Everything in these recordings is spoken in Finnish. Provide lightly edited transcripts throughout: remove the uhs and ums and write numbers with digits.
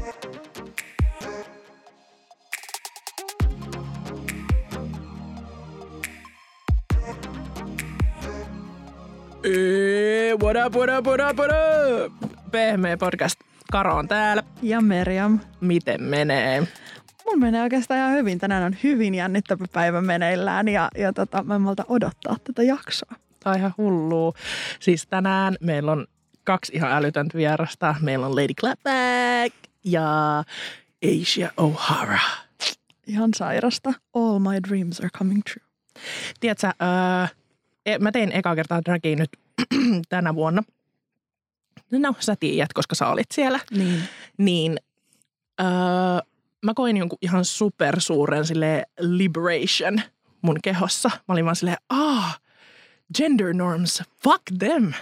What up, what up, what up, what up? Pehmeä podcast. Karo on täällä. Ja Merjam. Miten menee? Mun menee oikeastaan ihan hyvin. Tänään on hyvin jännittävä päivä meneillään ja mä en malta odottaa tätä jaksoa. Tää on ihan hullua. Siis tänään meillä on kaksi ihan älytöntä vierasta. Meillä on Lady Clapback ja Asia O'Hara. Ihan sairasta. All my dreams are coming true. Tiedätkö, mä tein ekaa kertaa dragia nyt tänä vuonna. No, sä tiedät, koska sä olit siellä. Niin, mä koin jonkun ihan supersuuren silleen liberation mun kehossa. Mä olin vaan silleen, gender norms, fuck them.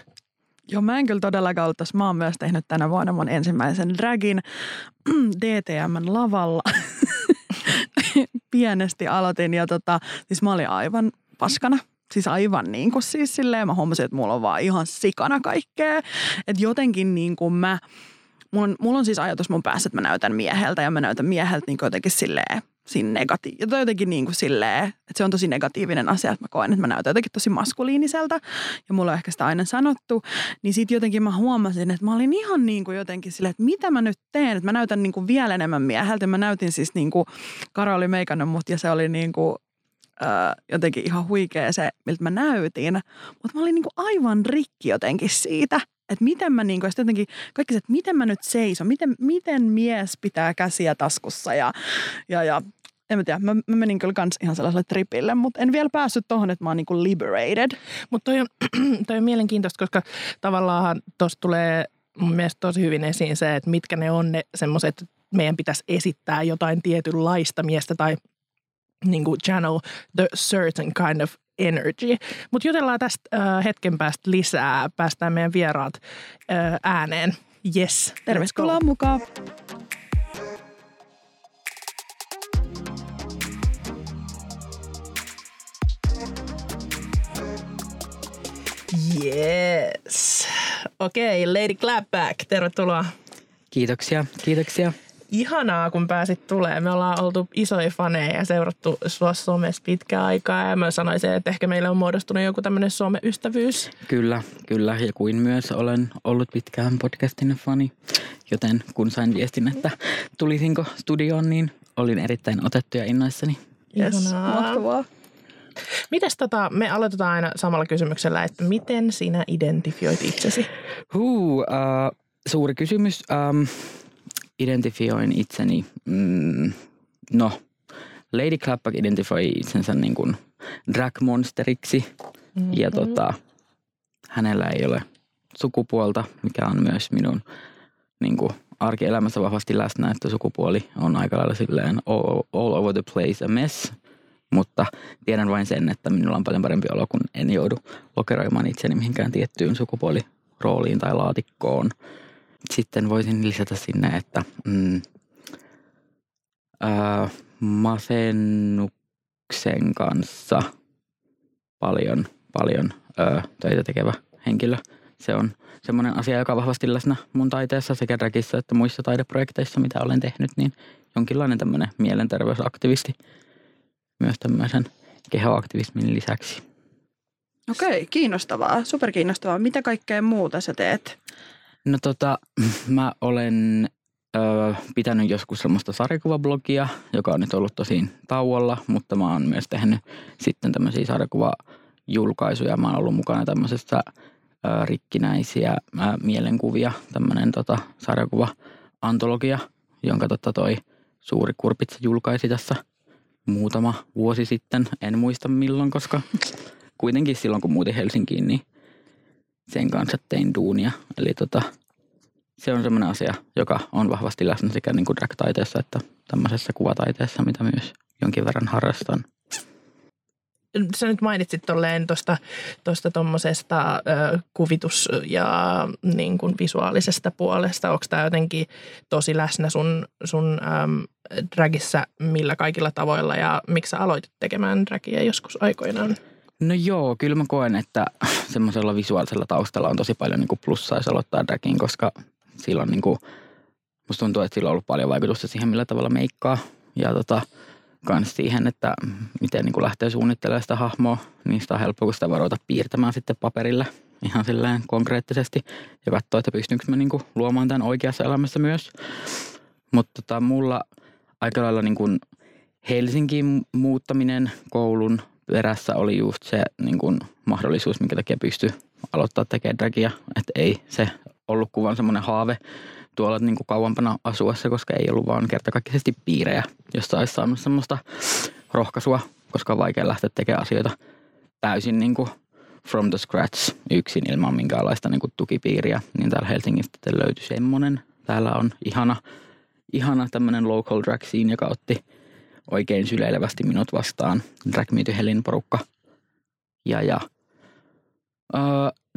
Joo, mä en kyllä todellakaan ollut tässä. Mä oon myös tehnyt tänä vuonna mun ensimmäisen dragin DTM:n lavalla. Pienesti aloitin ja siis mä olin aivan paskana. Siis aivan niin kuin siis silleen, mä huomasin, että mulla on vaan ihan sikana kaikkea. Että jotenkin niin kuin mulla on siis ajatus mun päässä, että mä näytän mieheltä ja mä näytän mieheltä niin kuin jotenkin silleen, jotenkin niin kuin silleen, että se on tosi negatiivinen asia, että mä koen, että mä näytän jotenkin tosi maskuliiniselta ja mulla on ehkä sitä aina sanottu. Niin sit jotenkin mä huomasin, että mä olin ihan niin kuin jotenkin silleen, että mitä mä nyt teen, että mä näytän niin kuin vielä enemmän mieheltä. Mä näytin siis niin kuin, Karo oli meikannut mut ja se oli niin kuin jotenkin ihan huikea se, miltä mä näytin. Mutta mä olin niinku aivan rikki jotenkin siitä, että miten mä niinku, ja sitten jotenkin kaikki se, että miten mä nyt seison, miten mies pitää käsiä taskussa ja en mä tiedä, mä menin kyllä kans ihan sellaiselle tripille, mutta en vielä päässyt tohon, että mä oon niinku liberated. Mutta toi on mielenkiintoista, koska tavallaan tossa tulee mun mielestä tosi hyvin esiin se, että mitkä ne on ne semmoiset, että meidän pitäisi esittää jotain tietynlaista miestä tai niin kuin channel the certain kind of energy. Mutta jutellaan tästä hetken päästä lisää. Päästään meidän vieraat ääneen. Yes. Tervetuloa mukaan. Yes. Okei, Lady Clapback, tervetuloa. Kiitoksia. Ihanaa, kun pääsit tulemaan. Me ollaan oltu isoja faneja ja seurattu sua somessa pitkään aikaa. Ja mä sanoisin, että ehkä meillä on muodostunut joku tämmöinen someystävyys. Kyllä. Ja kuin myös olen ollut pitkään podcastin fani. Joten kun sain viestin, että tulisinko studioon, niin olin erittäin otettu ja innoissani. Yes. Mahtavaa. Mites me aloitetaan aina samalla kysymyksellä, että miten sinä identifioit itsesi? Suuri kysymys. Identifioin itseni, Lady Clapback identifioi itsensä niin kuin drag-monsteriksi ja hänellä ei ole sukupuolta, mikä on myös minun niin kuin arkielämässä vahvasti läsnä, että sukupuoli on aika lailla silleen all over the place a mess, mutta tiedän vain sen, että minulla on paljon parempi olo, kun en joudu lokeroimaan itseni mihinkään tiettyyn sukupuolirooliin tai laatikkoon. Sitten voisin lisätä sinne, että masennuksen kanssa paljon töitä tekevä henkilö. Se on semmoinen asia, joka on vahvasti läsnä mun taiteessa sekä dragissä että muissa taideprojekteissa, mitä olen tehnyt, niin jonkinlainen tämmöinen mielenterveysaktivisti myös tämmöisen kehoaktivismin lisäksi. Okei, kiinnostavaa, superkiinnostavaa. Mitä kaikkea muuta sä teet? No mä olen pitänyt joskus semmoista sarjakuvablogia, joka on nyt ollut tosin tauolla, mutta mä oon myös tehnyt sitten tämmöisiä sarjakuvajulkaisuja. Mä oon ollut mukana tämmöisessä rikkinäisiä mielenkuvia, tämmöinen sarjakuva-antologia, jonka toi Suuri Kurpitsa julkaisi tässä muutama vuosi sitten. En muista milloin, koska kuitenkin silloin kun muutin Helsinkiin, niin sen kanssa tein duunia. Eli se on semmoinen asia, joka on vahvasti läsnä sekä niin kuin drag-taiteessa että tämmöisessä kuvataiteessa, mitä myös jonkin verran harrastan. Sä nyt mainitsit tolleen tuosta tommosesta kuvitus- ja niin kuin visuaalisesta puolesta. Onko tämä jotenkin tosi läsnä sun dragissa millä kaikilla tavoilla ja miksi sä aloitit tekemään dragia joskus aikoinaan? No joo, kyllä mä koen, että semmoisella visuaalisella taustalla on tosi paljon niin kuin plussaa, jos aloittaa dragin, koska silloin niin kuin musta tuntuu, että sillä on ollut paljon vaikutusta siihen, millä tavalla meikkaa ja kans siihen, että miten niin kuin lähtee suunnittelemaan sitä hahmoa, niin sitä on helppo, kun sitä voi ruveta piirtämään sitten paperille ihan silleen konkreettisesti ja katsoa, että pystynkö mä niin kuin luomaan tämän oikeassa elämässä myös. Mutta mulla aika lailla niin kuin Helsinkiin muuttaminen koulun perässä oli just se niin kuin mahdollisuus, minkä takia pystyi aloittaa tekemään dragia. Että ei se ollut kuvan semmoinen haave tuolla niin kuin kauampana asuessa, koska ei ollut vaan kertakaikkisesti piirejä, jossa olisi saanut semmoista rohkaisua, koska on vaikea lähteä tekemään asioita täysin niin kuin from the scratch yksin ilman minkäänlaista niin kuin tukipiiriä. Niin täällä Helsingistä löytyi semmoinen. Täällä on ihana tämmöinen local drag scene, joka otti oikein syleilevästi minut vastaan. Drag Meetsin Hellin porukka.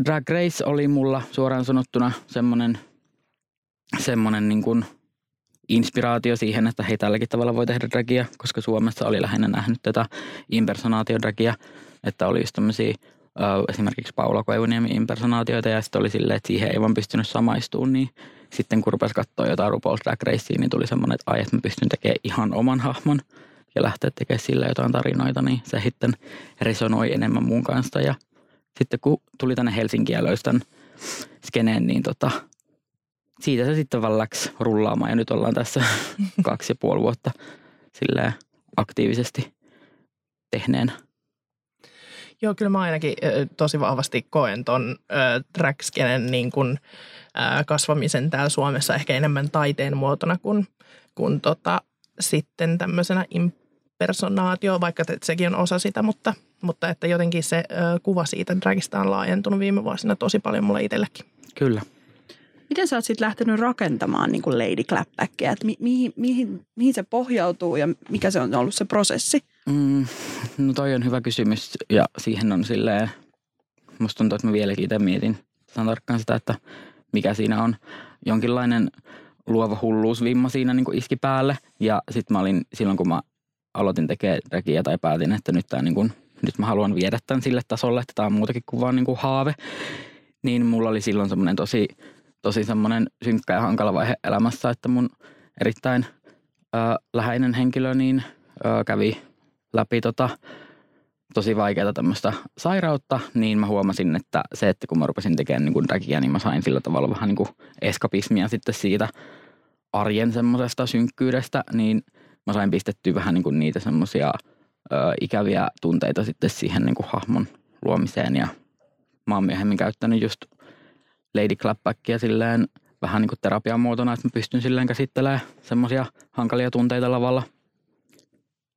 Drag Race oli mulla suoraan sanottuna semmoinen niin kuin inspiraatio siihen, että hei, tälläkin tavalla voi tehdä dragia, koska Suomessa oli lähinnä nähnyt tätä impersonaatiodragia, että oli just tämmöisiä esimerkiksi Paula Koivuniemen impersonaatioita ja sitten oli silleen, että siihen ei vaan pystynyt samaistumaan, niin sitten kun rupesi katsoa jotain RuPaul's Drag Racea, niin tuli semmoinen, että ai, että mä pystyn tekemään ihan oman hahmon ja lähteä tekemään sille jotain tarinoita, niin se sitten resonoi enemmän mun kanssa. Ja sitten kun tuli tänne Helsinkiin ja löysi tämän skeneen, niin siitä se sitten vaan läksi rullaamaan ja nyt ollaan tässä 2,5 vuotta silleen aktiivisesti tehneenä. Joo, kyllä mä ainakin tosi vahvasti koen ton drag-skenen niin kun, kasvamisen täällä Suomessa ehkä enemmän taiteen muotona kuin sitten tämmöisenä impersonaatio, vaikka sekin on osa sitä, mutta että jotenkin se kuva siitä dragista on laajentunut viime vuosina tosi paljon mulle itselläkin. Kyllä. Miten sä oot sitten lähtenyt rakentamaan niin kuin Lady Clapbackia, että mihin se pohjautuu ja mikä se on ollut se prosessi? No toi on hyvä kysymys ja siihen on silleen, musta tuntuu, että mä vieläkin itse mietin tarkkaan sitä, että mikä siinä on jonkinlainen luova hulluusvimma siinä niin kuin iski päälle. Ja sit mä olin silloin, kun mä aloitin tekemään dragia tai päätin, että nyt mä haluan viedä tämän sille tasolle, että tää on muutakin kuin vaan niin kuin haave. Niin mulla oli silloin semmoinen tosi semmoinen synkkä ja hankala vaihe elämässä, että mun erittäin läheinen henkilö niin kävi läpi tosi vaikeaa tämmöistä sairautta, niin mä huomasin, että se, että kun mä rupesin tekemään niin kuin dragia, niin mä sain sillä tavalla vähän niin kuin eskapismia sitten siitä arjen semmoisesta synkkyydestä, niin mä sain pistettyä vähän niin kuin niitä semmoisia ikäviä tunteita sitten siihen niin kuin hahmon luomiseen ja mä oon myöhemmin käyttänyt just Lady Clapbackia silleen vähän niin kuin terapian muotona, että mä pystyn silleen käsittelemään semmoisia hankalia tunteita lavalla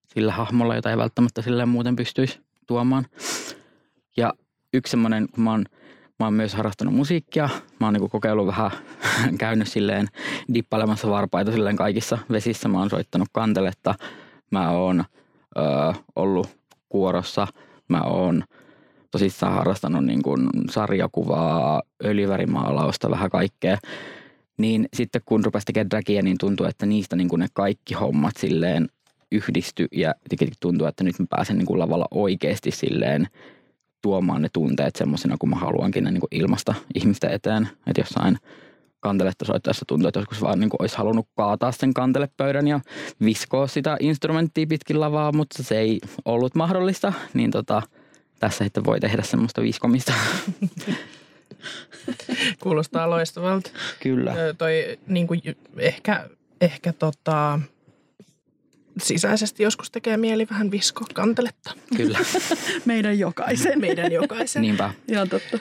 sillä hahmolla, jota ei välttämättä silleen muuten pystyisi tuomaan. Ja yksi semmoinen, kun mä oon myös harrastanut musiikkia, mä oon niin kuin kokeillut vähän, käynyt silleen dippailemassa varpaita silleen kaikissa vesissä. Mä oon soittanut kanteletta, mä oon ollut kuorossa, mä oon tosissaan harrastanut niin kuin sarjakuvaa, öljyvärimaalausta, vähän kaikkea. Niin sitten kun rupesi tekemään dragia, niin tuntuu, että niistä niin kuin ne kaikki hommat silleen yhdisty ja tuntuu, että nyt mä pääsen niin kuin lavalla oikeasti silleen tuomaan ne tunteet semmoisena, kun mä haluankin ne niin kuin ilmasta ihmistä eteen. Että jossain kanteletta soittaessa tuntuu, että joskus vaan niin kuin olisi halunnut kaataa sen kantelepöydän ja viskoa sitä instrumenttia pitkin lavaa, mutta se ei ollut mahdollista, niin tässä sitten voi tehdä semmoista viskomista. Kuulostaa loistavalta. Kyllä. Toi niin kuin ehkä sisäisesti joskus tekee mieli vähän viskoa kanteletta. Kyllä. Meidän jokaisen. Niinpä. Joo, totta.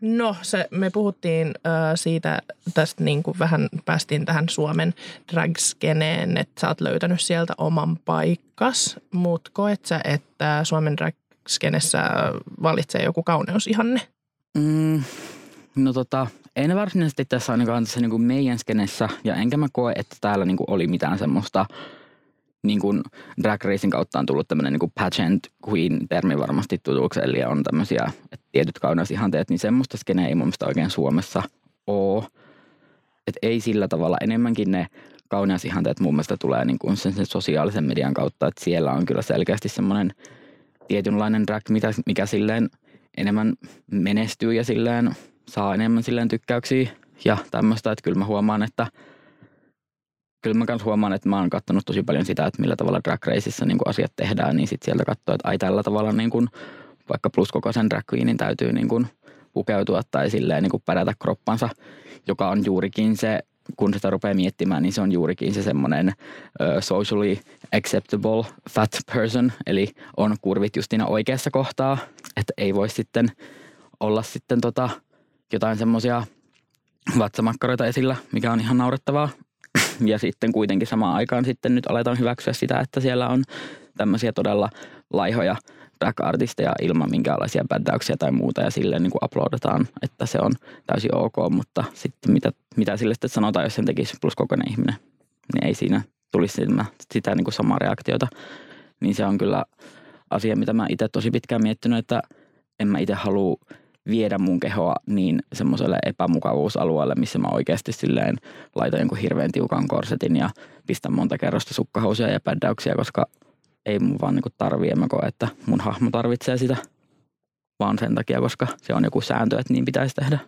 No, me puhuttiin siitä, tästä niin kuin vähän päästiin tähän Suomen drag-skeneen, että sä oot löytänyt sieltä oman paikkas, mutta koet sä, että Suomen drag-skenessä valitsee joku kauneusihanne? En varsinaisesti tässä ainakaan tässä niin kuin meidän skenessä, ja enkä mä koe, että täällä niin kuin oli mitään semmoista, niin kuin Drag Racing kautta on tullut tämmöinen niin kuin pageant queen-termi varmasti tutuksi, eli on tämmöisiä tietyt kauneusihanteet, niin semmoista skeneä ei mun mielestä oikein Suomessa ole. Että ei sillä tavalla, enemmänkin ne kauneusihanteet mun mielestä tulee niin kuin sen sosiaalisen median kautta, että siellä on kyllä selkeästi semmoinen tietynlainen drag, mikä silleen enemmän menestyy ja silleen saa enemmän silleen tykkäyksiä ja tämmöistä. Että kyllä mä huomaan, että mä oon katsonut tosi paljon sitä, että millä tavalla Drag Raceissa niin kuin asiat tehdään, niin sitten sieltä katsoo, että ai tällä tavalla niin kuin, vaikka pluskokoisen drag queenin täytyy niin kuin pukeutua tai silleen niin kuin pärätä kroppansa, joka on juurikin se, kun sitä rupeaa miettimään, niin se on juurikin se semmoinen socially acceptable fat person, eli on kurvit just siinä oikeassa kohtaa, että ei voi sitten olla sitten jotain semmoisia vatsamakkaroita esillä, mikä on ihan naurettavaa. Ja sitten kuitenkin samaan aikaan sitten nyt aletaan hyväksyä sitä, että siellä on tämmöisiä todella laihoja drag-artisteja ilman minkäänlaisia bändäyksiä tai muuta. Ja silleen niin kuin uploadataan, että se on täysin ok, mutta sitten mitä sille sitten sanotaan, jos sen tekisi pluskokoinen ihminen, niin ei siinä tulisi sitä niin kuin samaa reaktiota. Niin se on kyllä asia, mitä mä itse tosi pitkään miettinyt, että en mä itse halua viedä mun kehoa niin semmoiselle epämukavuusalueelle, missä mä oikeasti silleen laitan jonkun hirveän tiukan korsetin ja pistän monta kerrosta sukkahousia ja päddäyksiä, koska ei mun vaan niinku tarvii, en mä koe, että mun hahmo tarvitsee sitä, vaan sen takia, koska se on joku sääntö, että niin pitäisi tehdä.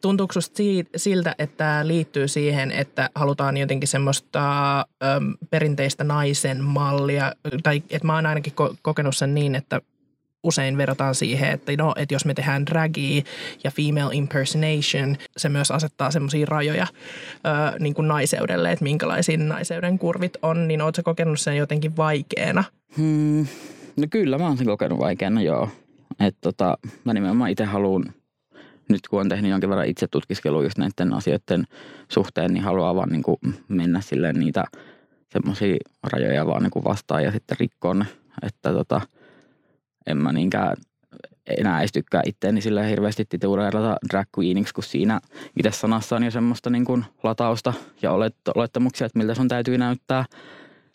Tuntuuko susta siltä, että tämä liittyy siihen, että halutaan jotenkin semmoista perinteistä naisen mallia, tai että mä oon ainakin kokenut sen niin, että usein verrataan siihen, että no, että jos me tehdään dragia ja female impersonation, se myös asettaa semmoisia rajoja niin kuin naiseudelle, että minkälaisia naiseuden kurvit on, niin ootko sä kokenut sen jotenkin vaikeana? No kyllä, mä oon sen kokenut vaikeana, joo. Että mä nimenomaan itse haluan, nyt kun on tehnyt jonkin verran itse tutkiskelua just näiden asioiden suhteen, niin haluaa vaan niin kuin mennä silleen niitä semmoisia rajoja vaan niin kuin vastaan ja sitten rikkoon, että en mä niinkään enää edes tykkää itteeni sillä hirveästi tituleerata drag queeniksi, kun siinä itse sanassa on jo semmoista niin kuin latausta ja olettamuksia, että miltä sun täytyy näyttää.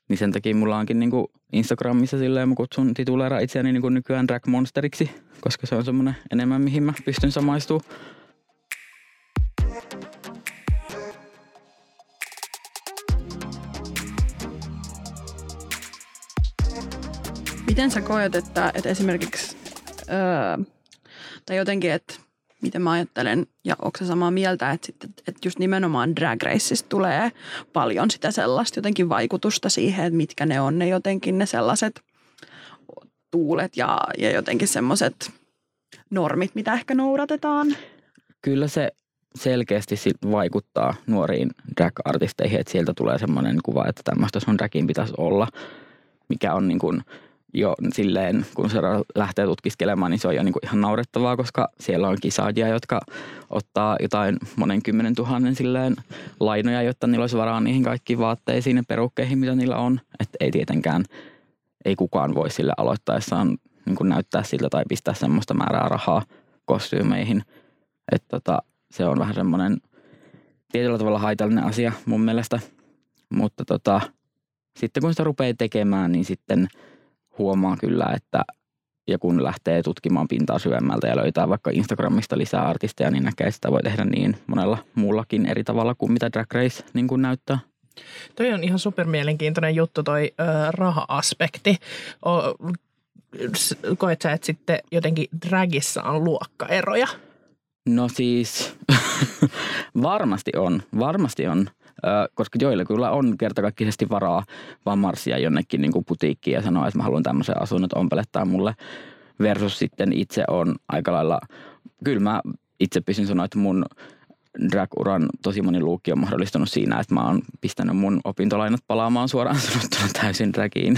Niin sen takia mulla onkin niin kuin Instagramissa silleen, mä kutsun tituleeraa itseäni niin kuin nykyään drag monsteriksi, koska se on semmoinen enemmän, mihin mä pystyn samaistumaan. Miten sä koet, että esimerkiksi, tai jotenkin, että miten mä ajattelen, ja onko sä samaa mieltä, että just nimenomaan Drag Raceissa tulee paljon sitä sellaista jotenkin vaikutusta siihen, että mitkä ne on ne jotenkin ne sellaiset tuulet ja jotenkin semmoiset normit, mitä ehkä noudatetaan? Kyllä se selkeästi vaikuttaa nuoriin drag-artisteihin, että sieltä tulee semmoinen kuva, että tämmöistä sun dragin pitäisi olla, mikä on niin kuin jo silleen, kun se lähtee tutkiskelemaan, niin se on jo niin kuin ihan naurettavaa, koska siellä on kisaajia, jotka ottaa jotain monen 10 000 silleen lainoja, jotta niillä olisi varaa niihin kaikkiin vaatteisiin ja perukkeihin, mitä niillä on. Että ei tietenkään, ei kukaan voi sille aloittaessaan niin kuin näyttää siltä tai pistää semmoista määrää rahaa kostyymeihin. Että se on vähän semmoinen tietyllä tavalla haitallinen asia mun mielestä, mutta sitten kun sitä rupeaa tekemään, niin sitten huomaa kyllä, että ja kun lähtee tutkimaan pintaa syvemmältä ja löytää vaikka Instagramista lisää artisteja, niin näkee, että sitä voi tehdä niin monella muullakin eri tavalla kuin mitä Drag Race niin kuin näyttää. Toi on ihan supermielenkiintoinen juttu toi raha-aspekti. Koet sä, että sitten jotenkin dragissa on luokkaeroja? No siis varmasti on. Koska joilla kyllä on kertakaikkisesti varaa vaan marssia jonnekin niin kuin putiikkiin ja sanoa, että mä haluan tämmöisen asunnon, että ompelettaa mulle. Versus sitten itse on aika lailla, kyllä mä itse pystyn sanoa, että mun drag-uran tosi moni luukki on mahdollistunut siinä, että mä oon pistänyt mun opintolainat palaamaan suoraan sanottuna täysin dragiin.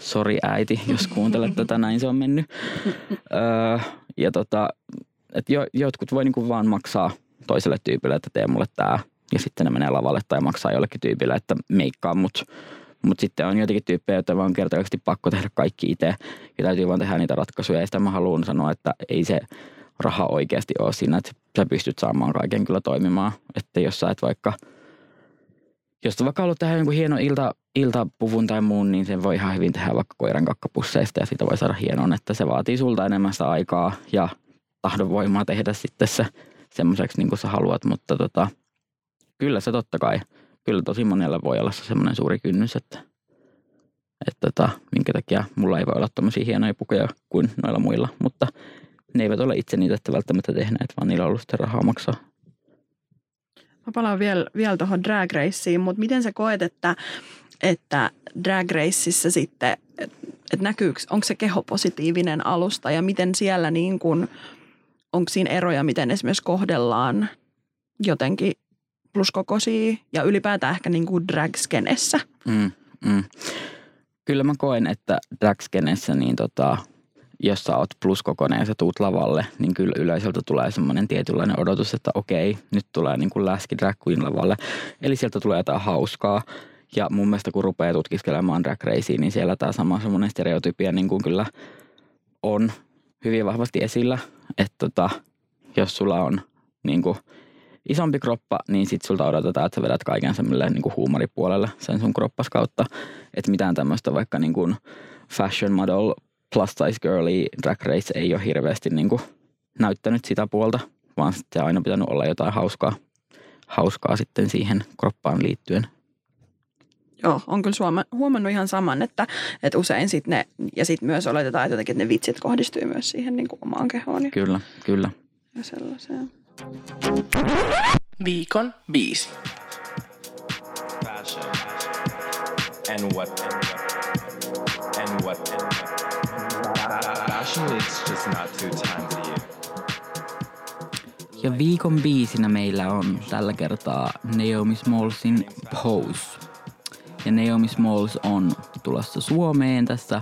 Sori äiti, jos kuuntelet tätä, näin se on mennyt. Ja että jotkut voi niin kuin vaan maksaa toiselle tyypille, että tee mulle tää. Ja sitten ne menee lavalle tai maksaa jollekin tyypille, että meikkaa mut. Mutta sitten on joitakin tyyppejä, joita vaan kertakaikkisesti pakko tehdä kaikki itse. Ja täytyy vaan tehdä niitä ratkaisuja. Ja sitä mä haluan sanoa, että ei se raha oikeasti ole siinä, että sä pystyt saamaan kaiken kyllä toimimaan. Että jos sä et vaikka, jos sä vaikka haluat tehdä jonkun hienon iltapuvun tai muun, niin sen voi ihan hyvin tehdä vaikka koiran kakkapusseista. Ja siitä voi saada hienon, että se vaatii sulta enemmän sitä aikaa ja tahdonvoimaa tehdä sitten se semmoiseksi niin kuin sä haluat. Mutta kyllä se totta kai. Kyllä tosi monella voi olla se semmoinen suuri kynnys, että minkä takia mulla ei voi olla tommosia hienoja pukuja kuin noilla muilla. Mutta ne eivät ole itse niitä välttämättä tehneet, vaan niillä on ollut sitä rahaa maksaa. Mä palaan vielä tuohon Drag Raceen, mutta miten sä koet, että Drag Raceissa sitten, että näkyykö, onko se kehopositiivinen alusta ja miten siellä niin kuin, onko siinä eroja, miten esimerkiksi kohdellaan jotenkin pluskokoisia ja ylipäätään ehkä niin kuin drag-skenessä? Kyllä mä koen, että drag-skenessä niin jos sä oot pluskokoinen ja sä tuut lavalle, niin kyllä yleisöltä tulee semmoinen tietynlainen odotus, että okei, nyt tulee niin kuin läski drag queen lavalle. Eli sieltä tulee jotain hauskaa. Ja mun mielestä kun rupeaa tutkiskelemaan drag racea, niin siellä tää sama semmoinen stereotypia niin kuin kyllä on hyvin vahvasti esillä. Että jos sulla on niin kuin isompi kroppa, niin sit sulta odotetaan, että sä vedät kaiken semmoinen niin kuin huumoripuolelle sen sun kroppas kautta. Että mitään tämmöistä vaikka niin kuin fashion model plus size girly drag race ei ole hirveästi niin kuin näyttänyt sitä puolta, vaan se on aina pitänyt olla jotain hauskaa sitten siihen kroppaan liittyen. Joo, on kyllä huomannut ihan saman, että usein sitten ne, ja sitten myös oletetaan, että jotenkin ne vitsit kohdistuu myös siihen niin kuin omaan kehoon. Ja kyllä. Ja sellaiseen. Viikon biisi. Ja viikon biisinä meillä on tällä kertaa Naomi Smallsin Pose. Ja Naomi Smalls on tulossa Suomeen tässä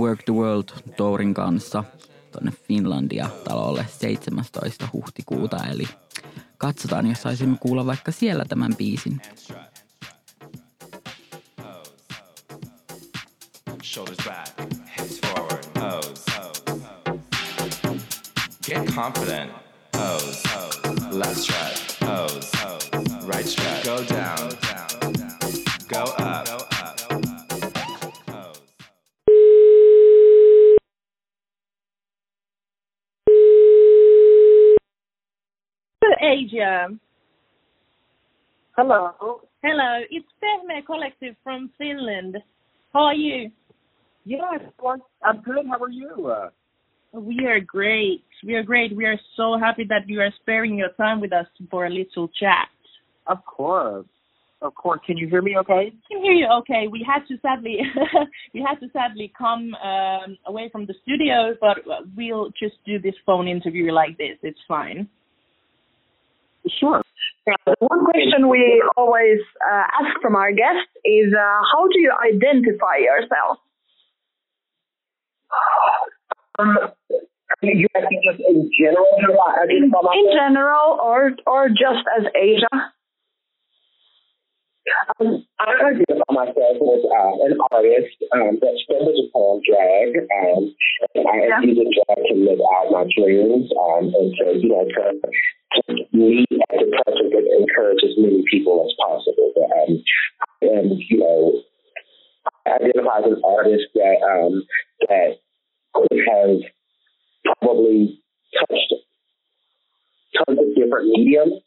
Werq the World Tourin kanssa tuonne Finlandia talolle 17. huhtikuuta. Eli katsotaan, jos saisimme kuulla vaikka siellä tämän biisin. Get confident. Pose. Left stride. Pose. Right stride. Go down. Go up. Asia. Hello. Hello. It's Pehmeä Collective from Finland. How are you? Yes, I'm good. How are you? We are great. We are so happy that you are sparing your time with us for a little chat. Of course. Can you hear me okay? I can hear you okay. We had to sadly come away from the studio, but we'll just do this phone interview like this. It's fine. Sure. One question we always ask from our guests is, how do you identify yourself? You asking just in general? In general or just as Asia? I identify myself as an artist that's from the Japan drag, and I am using drag to live out my dreams, and to, you know, to meet at the present and encourage as many people as possible. But, and you know, I identify as an artist that has probably touched tons of different mediums,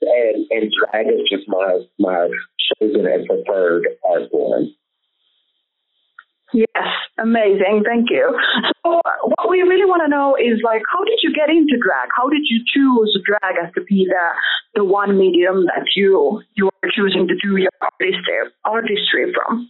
and drag is just my chosen and preferred art form. Yes, amazing. Thank you. So what we really want to know is, like, how did you get into drag? How did you choose drag as to be the one medium that you are choosing to do your artistry from?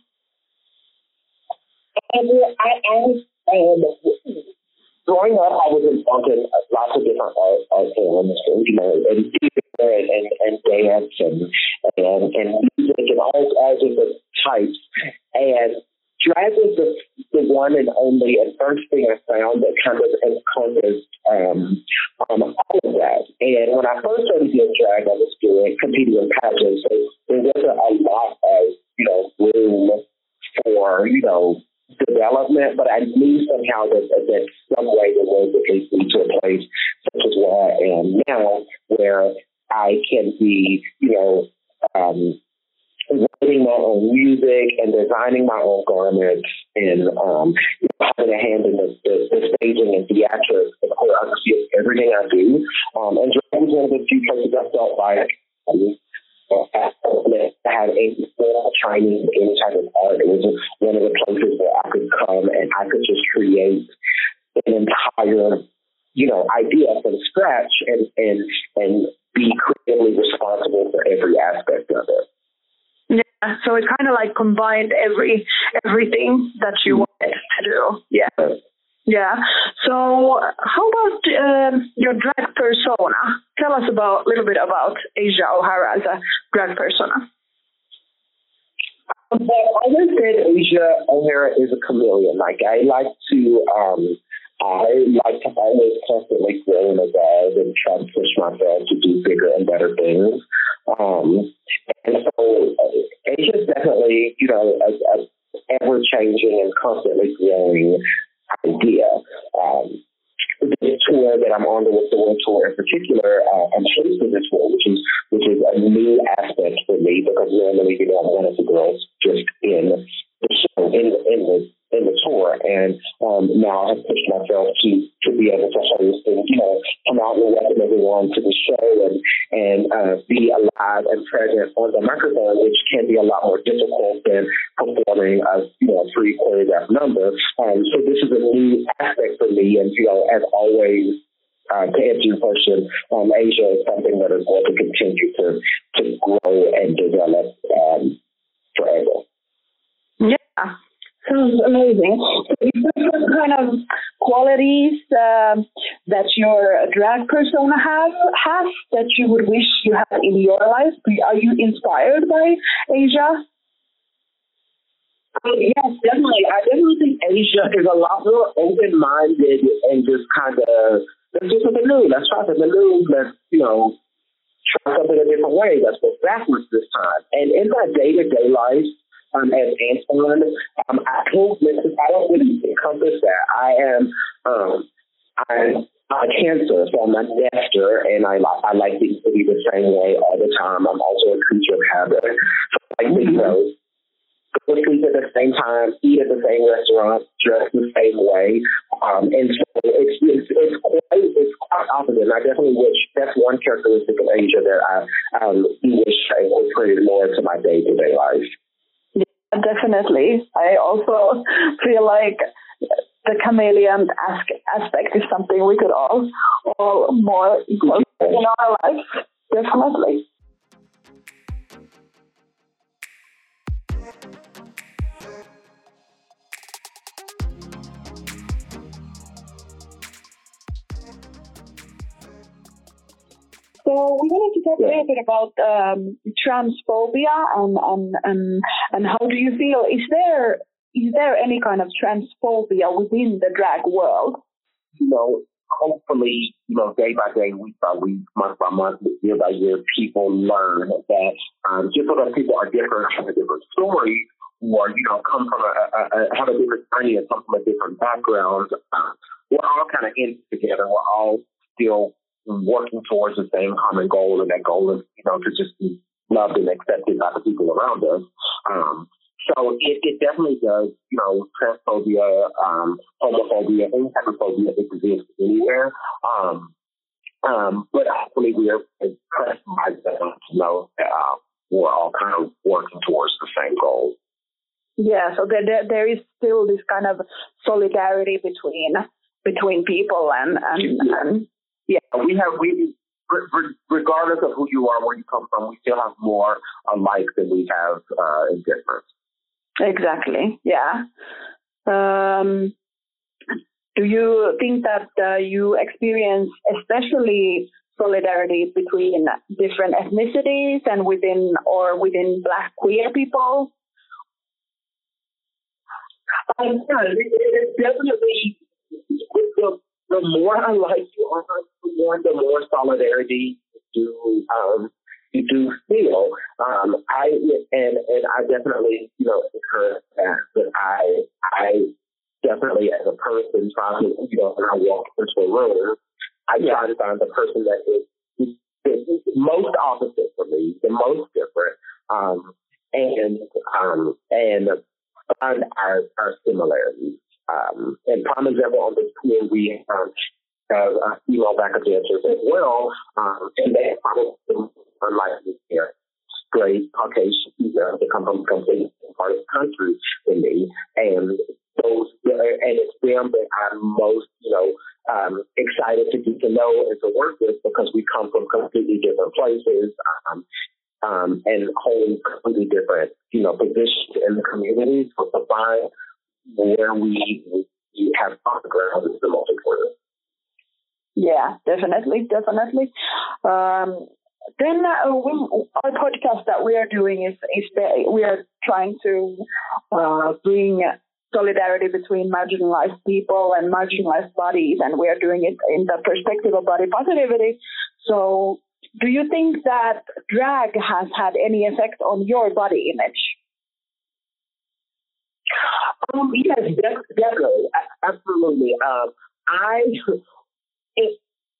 Growing up, I was involved in lots of different art forms, you know, and theater and dance and music and all different types. And drag was the one and only and first thing I found that kind of encompassed all of that. And when I first started doing drag, I was doing competing in pageants, so there wasn't a lot of, you know, room for, you know, development, but I knew somehow that some way the road would lead me to a place such as where I am now, where I can be, you know, writing my own music and designing my own garments and having a hand in the staging and theatrics and choreography of everything I do. And drag was one of the few places I felt like I had a formal training in any type of art. It was just one of the places where I could come and I could just create an entire, you know, idea from scratch and be creatively responsible for every aspect So it kind of like combined everything that you wanted to do. Yeah. Yeah. So how about your drag persona? Tell us about a little bit about Asia O'Hara as a drag persona. I would say that Asia O'Hara is a chameleon. Like I like to always constantly grow and evolve and try to push myself to do bigger and better things. And so Asia's definitely, you know, an ever-changing and constantly growing idea. This tour that I'm on, the Werq the World Tour in particular, I'm pleased with this tour, which is a new aspect for me, because normally, you know, I wanted to grow just in the show, in the tour, and now I've pushed myself to be able to host and, you know, come out and welcome everyone to the show and be alive and present on the microphone, which can be a lot more difficult than performing a, you know, free choreographed number. So this is a new aspect for me, and, you know, as always, to answer your question, Asia is something that is going to continue to grow and develop forever. Yeah. Sounds amazing. So is there some kind of qualities that your drag persona has that you would wish you had in your life? Are you inspired by Asia? Yes, definitely. I definitely think Asia is a lot more open-minded and just kind of, let's do something new. Let's try something new. Let's, you know, try something a different way. Let's go backwards this time. And in my day-to-day life, as Antoine, I don't really encompass that. I'm cancer, so I'm a nester, and I like things to be the same way all the time. I'm also a creature of habit. So I like things, you know, go to sleep at the same time, eat at the same restaurant, dress the same way, and so it's quite opposite. And I definitely wish that's one characteristic of Asia that I wish I incorporated more into my day-to-day life. Definitely. I also feel like the chameleon aspect is something we could all more close in our lives. Definitely. So we wanted to talk a little bit about transphobia and how do you feel? Is there any kind of transphobia within the drag world? You know, hopefully, you know, day by day, week by week, month by month, year by year, people learn that just because people are different, have a different story, or, you know, come from have a different journey and come from a different background, we're all kind of in together. We're all still working towards the same common goal, and that goal is, you know, to just be loved and accepted by the people around us. So it definitely does, you know, transphobia, homophobia, any type of phobia exists anywhere. But hopefully we are impressed by that to know that we're all kind of working towards the same goal. Yeah, so there is still this kind of solidarity between people and yeah, we regardless of who you are, where you come from, we still have more alike than we have in difference. Exactly. Yeah. Do you think that you experience especially solidarity between different ethnicities and within Black queer people? Yeah, it's definitely. The more alike you are, the more solidarity you do feel. I definitely, you know, encourage that. But I definitely, as a person, try to, you know, when I walk into a room, I try to find the person that is the most opposite for me, the most different, and find our similarities. And prime example on this tour, we have female backup dancers as well, and they are probably unlikely here. Straight Caucasian people that come from a completely different part of the country than me, and it's them that I'm most, you know, excited to get to know and to work with, because we come from completely different places and hold completely different you know, positioned in the community. So to find where we have on the ground is the most important. Yeah, definitely. Then our podcast that we are doing is that we are trying to bring solidarity between marginalized people and marginalized bodies, and we are doing it in the perspective of body positivity. So do you think that drag has had any effect on your body image? Yes, definitely. Absolutely.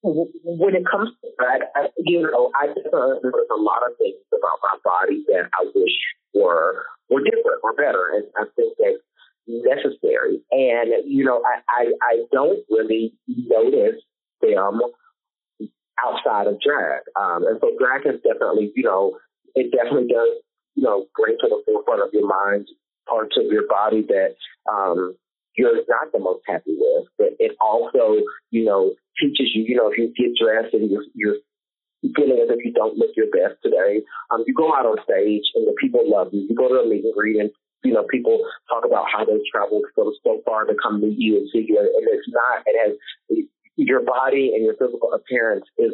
When it comes to drag, I definitely remember a lot of things about my body that I wish were different or better, and I think that's necessary. And, you know, I don't really notice them outside of drag. And so drag is definitely, you know, it definitely does, you know, bring to the forefront of your mind parts of your body that you're not the most happy with. But it also, you know, teaches you, you know, if you get dressed and you're feeling as if you don't look your best today, you go out on stage and the people love you. You go to a meet and greet and, you know, people talk about how they traveled from so far to come meet you and see you. And it's not, your body and your physical appearance is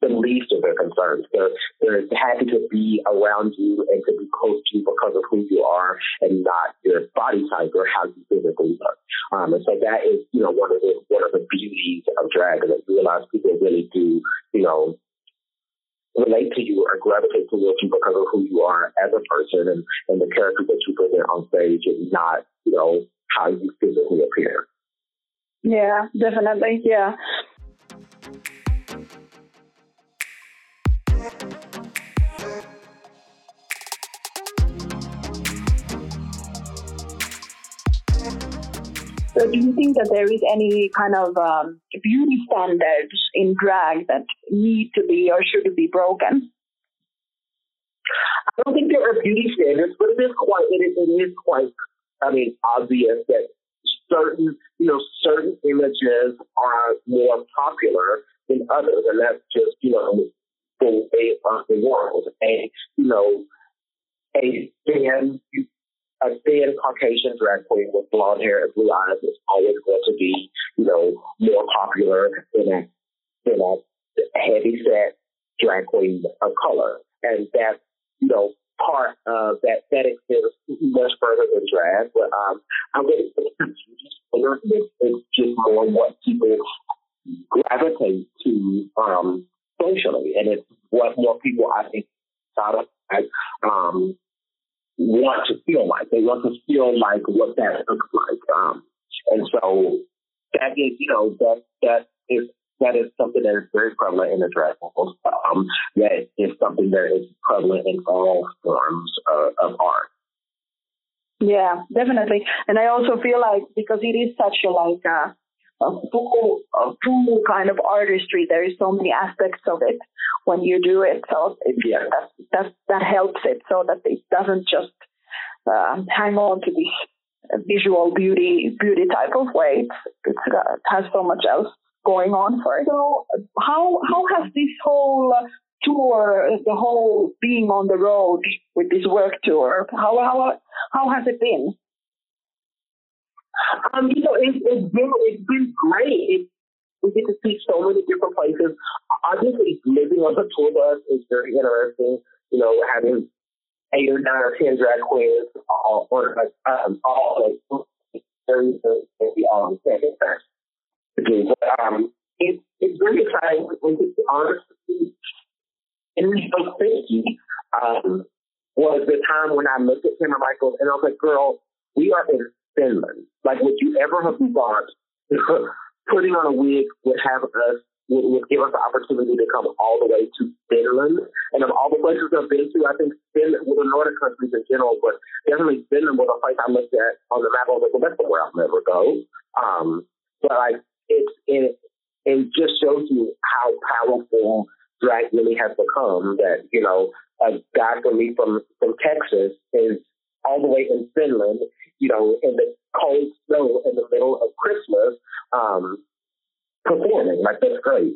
the least of their concerns. They're happy to be around you and to be close to you because of who you are and not your body type or how you physically look. And so that is, you know, one of the beauties of drag, and I realize people really do, you know, relate to you or gravitate towards you because of who you are as a person and the character that you present on stage and not, you know, how you physically appear. Yeah, definitely, yeah. So do you think that there is any kind of beauty standards in drag that need to be or should be broken? I don't think there are beauty standards, but it is quite, I mean, obvious that certain images are more popular than others, and that's just, you know, the way of the world. And, you know, a thin Caucasian drag queen with blonde hair and blue eyes is always going to be, you know, more popular than a heavy set drag queen of color. And that's, you know, part of that extends much further than drag. But I really think it's just more what people gravitate to socially, and it's what more people, I think, want to feel like. They want to feel like what that looks like. And so that is, you know, that is something that is very prevalent in the drag world. That is something that is prevalent in all forms of art. Yeah, definitely. And I also feel like, because it is such a like a full kind of artistry, there is so many aspects of it when you do it. So that helps it so that it doesn't just hang on to this visual beauty type of way. It has so much else going on for it. So how has this whole tour, the whole being on the road with this Werq tour, how has it been? You know, it's been great. We get to see so many different places. Obviously, living on the tour bus is very interesting. You know, having 8 or 9 or 10 drag queens all like very maybe all the same thing to do. But it's really exciting when you honestly in the 50s was the time when I looked at Cameron Michaels and I was like, girl, we are in Finland. Like, would you ever have thought putting on a wig would give us the opportunity to come all the way to Finland? And of all the places I've been to, I think Finland, well, the Nordic countries in general, but definitely Finland was a place I looked at on the map. I was like, well, that's where I'll never go. But like, it just shows you how powerful drag really has become. That, you know, a guy for me from Texas is all the way in Finland, you know, in the cold snow in the middle of Christmas, performing. Like, that's great.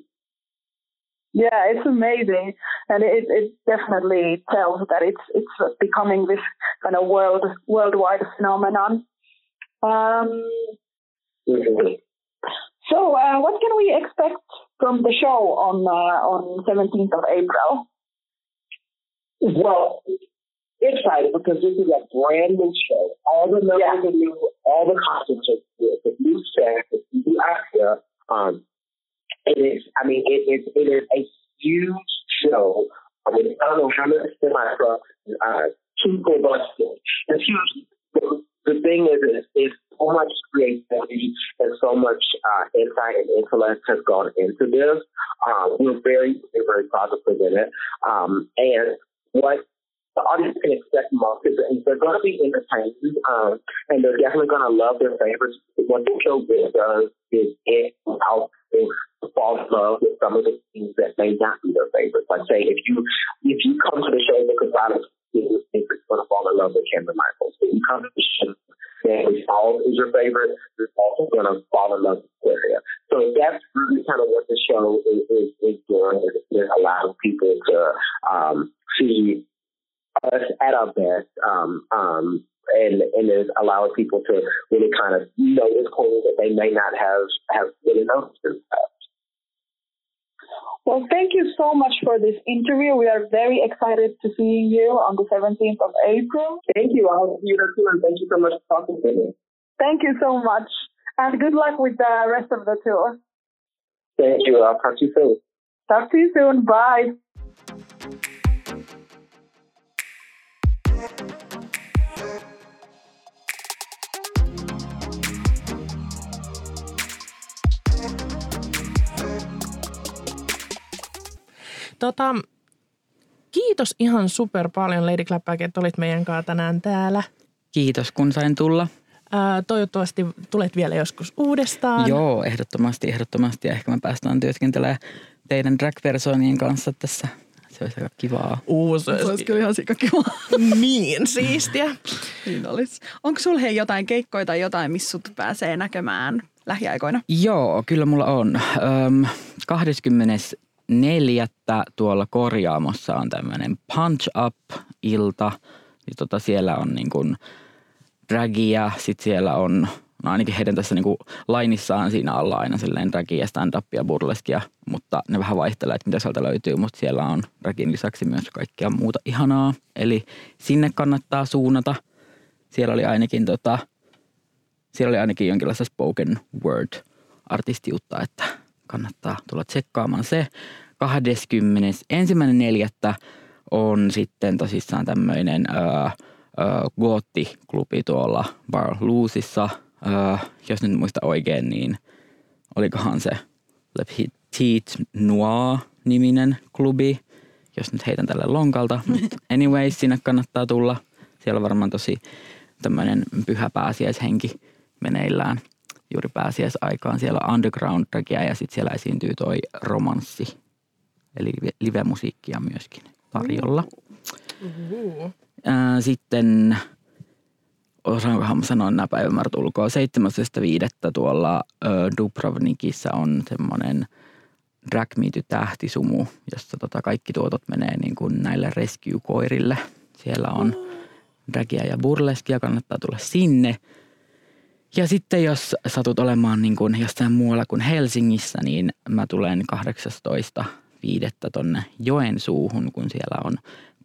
Yeah, it's amazing, and it definitely tells that it's becoming this kind of worldwide phenomenon. So, what can we expect from the show on 17th of April? Well, excited because this is a brand new show. All the numbers are new, all the costumes are new, the new set, the new actor. It is a huge show. I don't know how many semi-trucks, people busting. It's huge. The thing is so much creativity and so much insight and intellect has gone into this. We're very, very proud to present it. And what the audience can expect most is they're going to be entertained, and they're definitely going to love their favorites. What the show really does is it helps them fall in love with some of the things that may not be their favorites. Like, say, if you come to the show because I don't think your favorite's going to fall in love with Cameron Michaels, if you come to the show and all is your favorite, you're also going to fall in love with Gloria. So that's really kind of what the show is doing, is allowing people to see us at our best, and is allowing people to really kind of notice things that they may not have really noticed themselves. Well, thank you so much for this interview. We are very excited to see you on the 17th of April. Thank you. I hope you too, and thank you so much for talking to me. Thank you so much, and good luck with the rest of the tour. Thank you. I'll talk to you soon. Talk to you soon. Bye. Kiitos ihan super paljon Lady Clapback, että olit meidän kanssa tänään täällä. Kiitos, kun sain tulla. Toivottavasti tulet vielä joskus uudestaan. Joo, ehdottomasti. Ja ehkä me päästään työskentelemään teidän drag-persoonien kanssa tässä. Se olisi aika kivaa. Se olisi kyllä ihan sikakivaa. Niin siistiä. Niin olisi. Onko sulla hei jotain keikkoja tai jotain, missä sut pääsee näkemään lähiaikoina? Joo, kyllä mulla on. 24. tuolla Korjaamossa on tämmöinen punch-up-ilta. Ja siellä on niin kuin dragia, sitten siellä on, no ainakin heidän tässä niin kuin lainissaan siinä alla aina silleen dragia, stand-upia, burleskia, mutta ne vähän vaihtelee, että mitä sieltä löytyy, mutta siellä on dragin lisäksi myös kaikkea muuta ihanaa. Eli sinne kannattaa suunnata. Siellä oli ainakin jonkinlaista spoken word-artistiutta, että kannattaa tulla tsekkaamaan se. 21.4. on sitten tosissaan tämmöinen goottiklubi tuolla Barloosissa. Jos nyt muista oikein, niin olikohan se Le Petit Noir-niminen klubi. Jos nyt heitän tälle lonkalta. Anyway, sinne kannattaa tulla. Siellä on varmaan tosi tämmöinen pyhä pääsiäishenki meneillään. Juuri pääsiäisaikaan siellä underground-dragia ja sitten siellä esiintyy toi romanssi. Eli live-musiikkia myöskin tarjolla. Mm-hmm. Sitten, osaankohan mä sanoa nämä päivämäärät ulkoa, 17.5. tuolla Dubrovnikissa on semmoinen Drag Meet-tähtisumu, jossa kaikki tuotot menee niin kuin näille rescue-koirille. Siellä on dragia ja burleskia, kannattaa tulla sinne. Ja sitten jos satut olemaan niin kuin jossain muualla kuin Helsingissä, niin mä tulen 18.5. tonne Joensuuhun, kun siellä on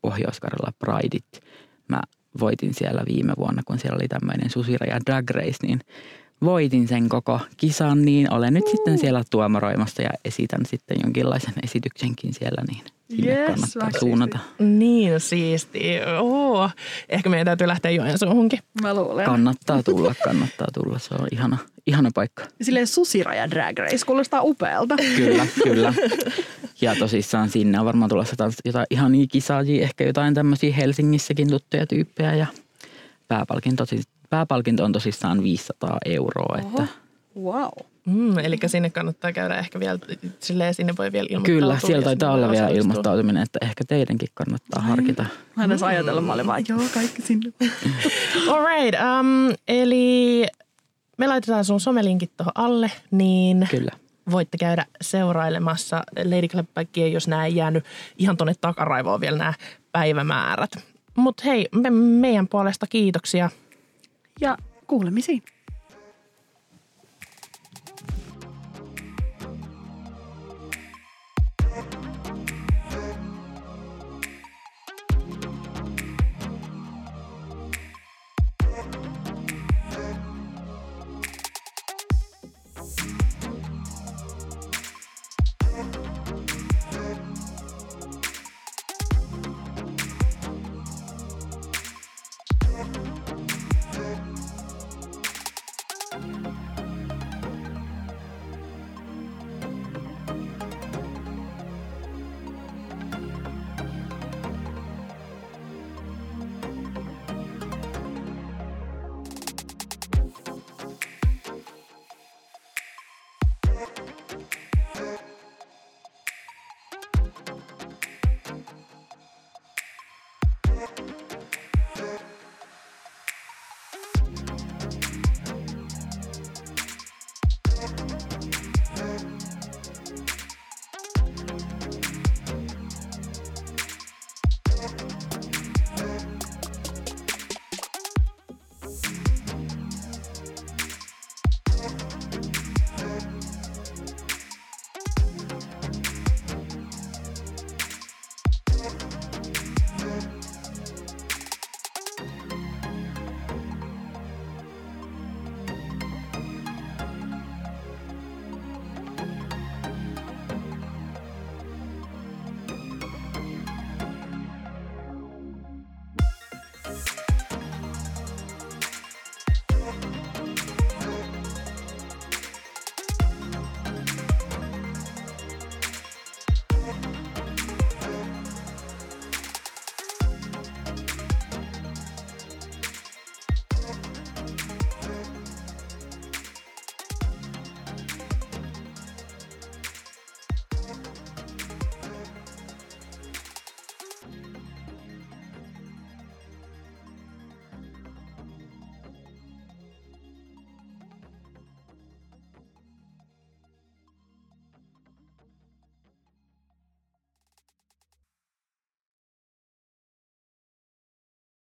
Pohjois-Karjala Prideit. Mä voitin siellä viime vuonna, kun siellä oli tämmöinen Susira Drag Race, niin voitin sen koko kisan, niin olen nyt sitten siellä tuomaroimassa ja esitän sitten jonkinlaisen esityksenkin siellä, niin sinne kannattaa suunnata. Niin siistiä. Ehkä meidän täytyy lähteä Joensuuhunkin. Mä luulen. Kannattaa tulla. Se on ihana paikka. Silleen Susira ja Drag Race kuulostaa upealta. Kyllä. Ja tosissaan sinne on varmaan tulossa jotain ihania kisaajia, ehkä jotain tämmöisiä Helsingissäkin tuttuja tyyppejä ja pääpalkinto on tosissaan 500 €. Oho, että wow. Eli sinne kannattaa käydä ehkä vielä, silleen sinne voi vielä ilmoittautua. Kyllä, siellä taitaa olla vielä ilmoittautuminen, että ehkä teidänkin kannattaa harkita. Mä en edes ajatella, mä olin vaan, joo, kaikki sinne. All right, eli me laitetaan sun somelinkit tuohon alle, niin Kyllä. voitte käydä seurailemassa Lady Clappbackia, jos nämä ei jäänyt ihan tuonne takaraivoon vielä nämä päivämäärät. Mutta hei, meidän puolesta kiitoksia. Ja kuulemisiin.